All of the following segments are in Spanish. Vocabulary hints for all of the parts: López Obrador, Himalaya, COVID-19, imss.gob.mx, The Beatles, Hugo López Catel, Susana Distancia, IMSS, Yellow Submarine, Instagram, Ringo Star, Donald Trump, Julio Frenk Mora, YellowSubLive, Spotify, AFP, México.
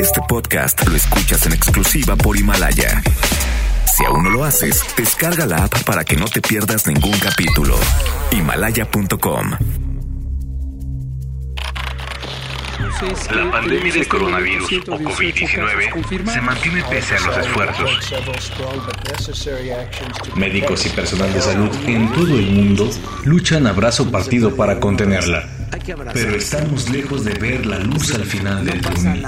Este podcast lo escuchas en exclusiva por Himalaya. Si aún no lo haces, descarga la app para que no te pierdas ningún capítulo. Himalaya.com. La pandemia de coronavirus o COVID-19 se mantiene pese a los esfuerzos. Médicos y personal de salud en todo el mundo luchan a brazo partido para contenerla, pero estamos lejos de ver la luz al final del túnel.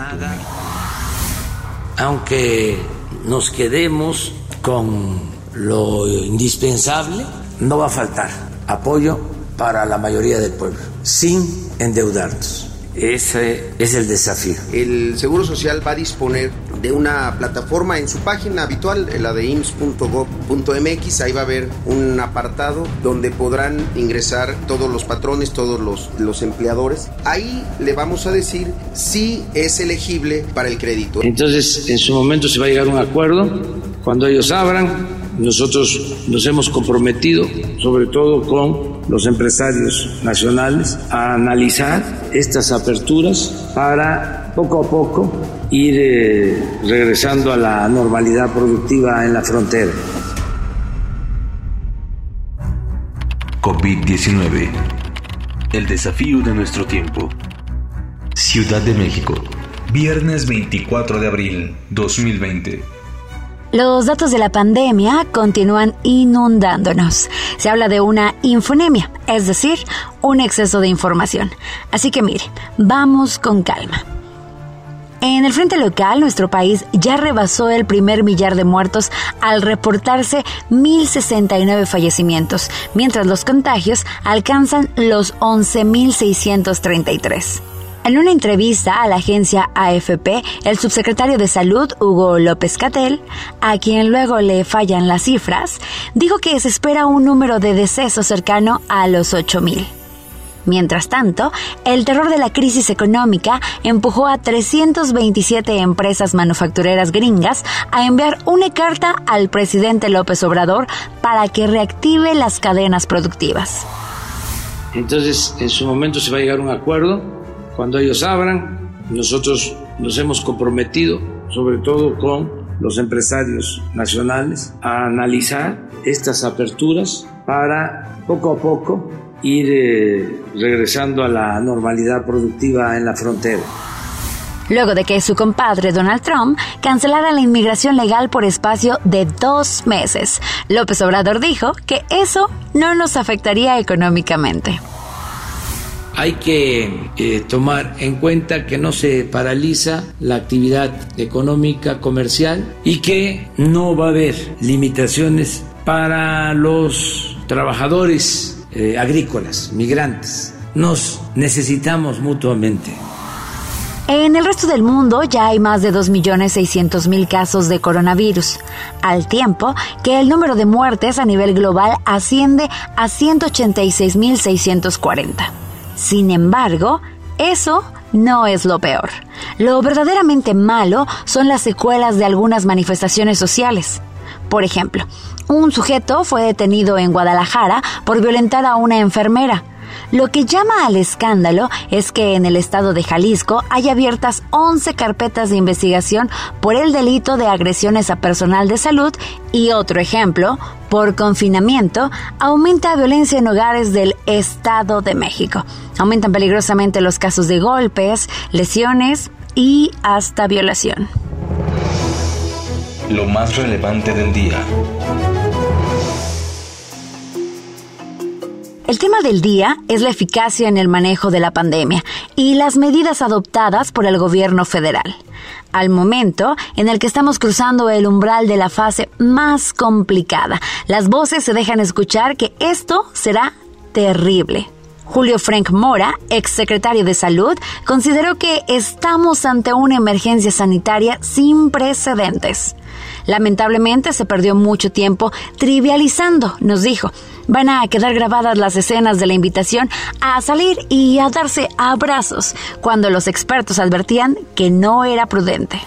Aunque nos quedemos con lo indispensable, no va a faltar apoyo para la mayoría del pueblo, sin endeudarnos. Ese es el desafío. El Seguro Social va a disponer de una plataforma en su página habitual, la de imss.gob.mx. Ahí va a haber un apartado donde podrán ingresar todos los patrones, todos los empleadores. Ahí le vamos a decir si es elegible para el crédito. Entonces, en su momento se va a llegar a un acuerdo. Cuando ellos abran, nosotros nos hemos comprometido, sobre todo con los empresarios nacionales, a analizar estas aperturas para poco a poco ir regresando a la normalidad productiva en la frontera. COVID-19, el desafío de nuestro tiempo. Ciudad de México, viernes 24 de abril 2020. Los datos de la pandemia continúan inundándonos. Se habla de una infonemia, es decir, un exceso de información. Así que mire, vamos con calma. En el frente local, nuestro país ya rebasó el primer millar de muertos al reportarse 1.069 fallecimientos, mientras los contagios alcanzan los 11.633. En una entrevista a la agencia AFP, el subsecretario de Salud, Hugo López Catel, a quien luego le fallan las cifras, dijo que se espera un número de decesos cercano a los 8,000. Mientras tanto, el terror de la crisis económica empujó a 327 empresas manufactureras gringas a enviar una carta al presidente López Obrador para que reactive las cadenas productivas. Entonces, en su momento se va a llegar a un acuerdo. Cuando ellos abran, nosotros nos hemos comprometido, sobre todo con los empresarios nacionales, a analizar estas aperturas para poco a poco ir regresando a la normalidad productiva en la frontera. Luego de que su compadre Donald Trump cancelara la inmigración legal por espacio de 2 meses, López Obrador dijo que eso no nos afectaría económicamente. Hay que tomar en cuenta que no se paraliza la actividad económica comercial y que no va a haber limitaciones para los trabajadores agrícolas, migrantes. Nos necesitamos mutuamente. En el resto del mundo ya hay más de 2.600.000 casos de coronavirus, al tiempo que el número de muertes a nivel global asciende a 186.640. Sin embargo, eso no es lo peor. Lo verdaderamente malo son las secuelas de algunas manifestaciones sociales. Por ejemplo, un sujeto fue detenido en Guadalajara por violentar a una enfermera. Lo que llama al escándalo es que en el estado de Jalisco hay abiertas 11 carpetas de investigación por el delito de agresiones a personal de salud y otro ejemplo, por confinamiento, aumenta violencia en hogares del Estado de México. Aumentan peligrosamente los casos de golpes, lesiones y hasta violación. Lo más relevante del día. El tema del día es la eficacia en el manejo de la pandemia y las medidas adoptadas por el gobierno federal, al momento en el que estamos cruzando el umbral de la fase más complicada. Las voces se dejan escuchar que esto será terrible. Julio Frenk Mora, exsecretario de Salud, consideró que estamos ante una emergencia sanitaria sin precedentes. Lamentablemente se perdió mucho tiempo trivializando, nos dijo. Van a quedar grabadas las escenas de la invitación a salir y a darse abrazos, cuando los expertos advertían que no era prudente.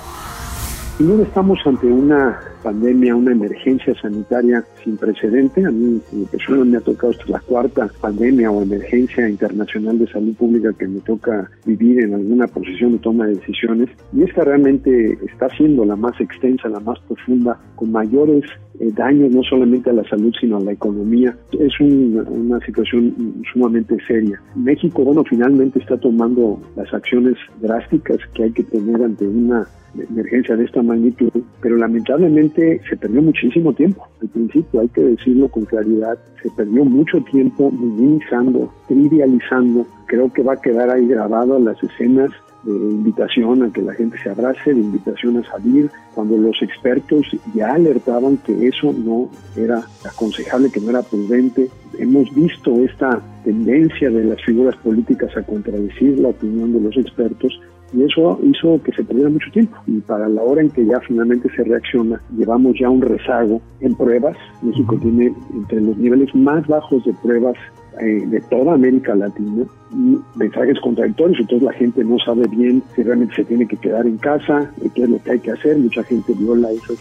Sin duda estamos ante una pandemia, una emergencia sanitaria sin precedente. A mí, como persona, me ha tocado hasta la cuarta pandemia o emergencia internacional de salud pública que me toca vivir en alguna posición de toma de decisiones. Y esta realmente está siendo la más extensa, la más profunda, con mayores daños no solamente a la salud, sino a la economía. Es una situación sumamente seria. México, bueno, finalmente está tomando las acciones drásticas que hay que tener ante una emergencia de esta magnitud, pero lamentablemente se perdió muchísimo tiempo. Al principio, hay que decirlo con claridad, se perdió mucho tiempo minimizando, trivializando. Creo que va a quedar ahí grabado las escenas de invitación a que la gente se abrace, de invitación a salir, cuando los expertos ya alertaban que eso no era aconsejable, que no era prudente. Hemos visto esta tendencia de las figuras políticas a contradecir la opinión de los expertos, y eso hizo que se perdiera mucho tiempo. Y para la hora en que ya finalmente se reacciona, llevamos ya un rezago en pruebas. México tiene entre los niveles más bajos de pruebas de toda América Latina, y mensajes contradictorios. Entonces la gente no sabe bien si realmente se tiene que quedar en casa, qué es lo que hay que hacer. Mucha gente viola esas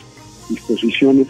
disposiciones.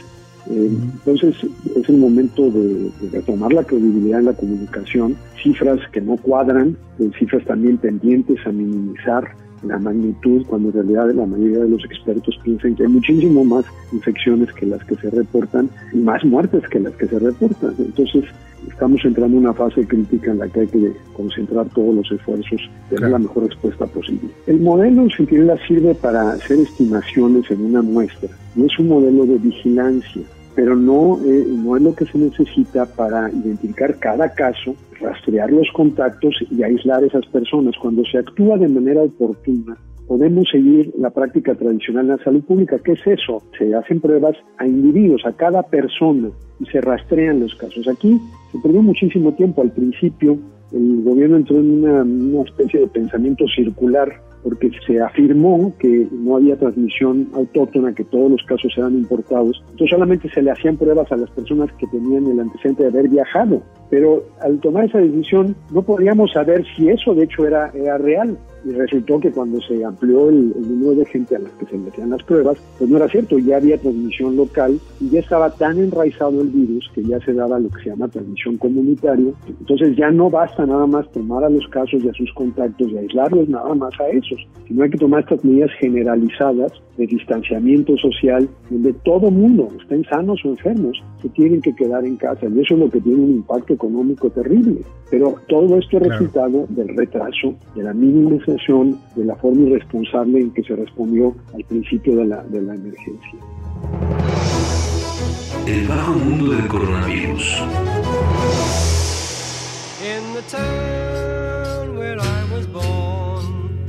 Entonces es el momento de retomar la credibilidad en la comunicación. Cifras que no cuadran, cifras también tendientes a minimizar la magnitud, cuando en realidad la mayoría de los expertos piensan que hay muchísimo más infecciones que las que se reportan y más muertes que las que se reportan. Entonces estamos entrando en una fase crítica en la que hay que concentrar todos los esfuerzos, tener la mejor respuesta posible. El modelo sin quererla sirve para hacer estimaciones en una muestra, y es un modelo de vigilancia, pero no es lo que se necesita para identificar cada caso, rastrear los contactos y aislar a esas personas. Cuando se actúa de manera oportuna, podemos seguir la práctica tradicional de la salud pública. ¿Qué es eso? Se hacen pruebas a individuos, a cada persona, y se rastrean los casos. Aquí se perdió muchísimo tiempo. Al principio, el gobierno entró en una especie de pensamiento circular, porque se afirmó que no había transmisión autóctona, que todos los casos eran importados. Entonces solamente se le hacían pruebas a las personas que tenían el antecedente de haber viajado. Pero al tomar esa decisión no podíamos saber si eso de hecho era real. Y resultó que cuando se amplió el número de gente a las que se le hacían las pruebas, pues no era cierto, ya había transmisión local y ya estaba tan enraizado el virus que ya se daba lo que se llama transmisión comunitaria. Entonces ya no basta nada más tomar a los casos y a sus contactos y aislarlos nada más a eso, sino hay que tomar estas medidas generalizadas de distanciamiento social, donde todo mundo, estén sanos o enfermos, se tienen que quedar en casa, y eso es lo que tiene un impacto económico terrible. Pero todo esto es resultado del retraso, de la minimización, de la forma irresponsable en que se respondió al principio de la emergencia. El bajo mundo del coronavirus.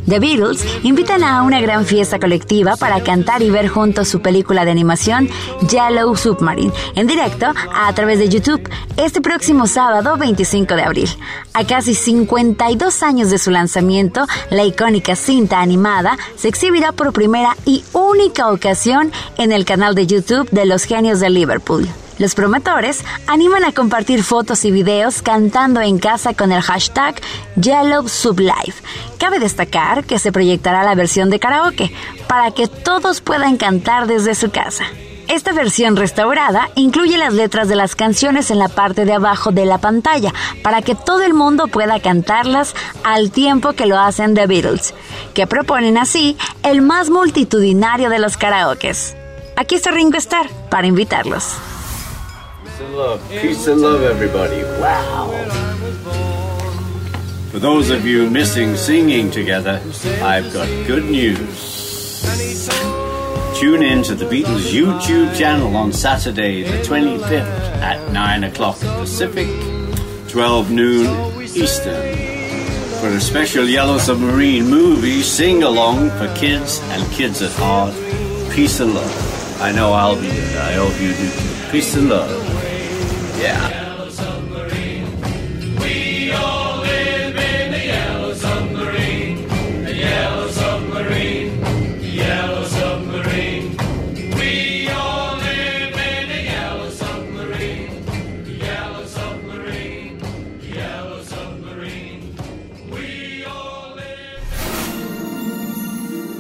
The Beatles invitan a una gran fiesta colectiva para cantar y ver juntos su película de animación Yellow Submarine, en directo a través de YouTube, este próximo sábado 25 de abril. A casi 52 años de su lanzamiento, la icónica cinta animada se exhibirá por primera y única ocasión en el canal de YouTube de los Genios de Liverpool. Los promotores animan a compartir fotos y videos cantando en casa con el hashtag YellowSubLive. Cabe destacar que se proyectará la versión de karaoke para que todos puedan cantar desde su casa. Esta versión restaurada incluye las letras de las canciones en la parte de abajo de la pantalla para que todo el mundo pueda cantarlas al tiempo que lo hacen The Beatles, que proponen así el más multitudinario de los karaokes. Aquí está Ringo Star para invitarlos. Peace and love, everybody. Wow. For those of you missing singing together, I've got good news. Tune in to the Beatles YouTube channel on Saturday the 25th at 9 o'clock Pacific, 12 noon Eastern, for a special Yellow Submarine movie sing-along for kids and kids at heart. Peace and love. I know I'll be there. I hope you do too. Peace and love. Yeah. Yellow submarine, we all live in a yellow submarine, a yellow submarine, a yellow submarine. We all live in a yellow submarine, a yellow submarine, a yellow submarine. We all live.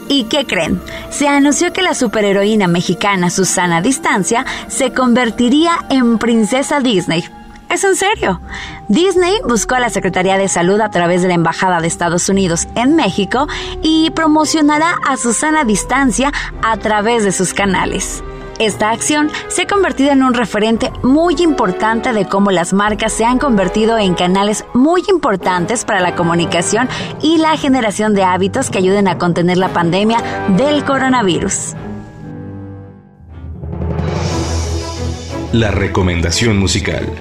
Y ¿Y qué creen? Se anunció que la superheroína mexicana Susana Distancia se convertiría en princesa Disney. ¿Es en serio? Disney buscó a la Secretaría de Salud a través de la Embajada de Estados Unidos en México y promocionará a Susana Distancia a través de sus canales. Esta acción se ha convertido en un referente muy importante de cómo las marcas se han convertido en canales muy importantes para la comunicación y la generación de hábitos que ayuden a contener la pandemia del coronavirus. La recomendación musical.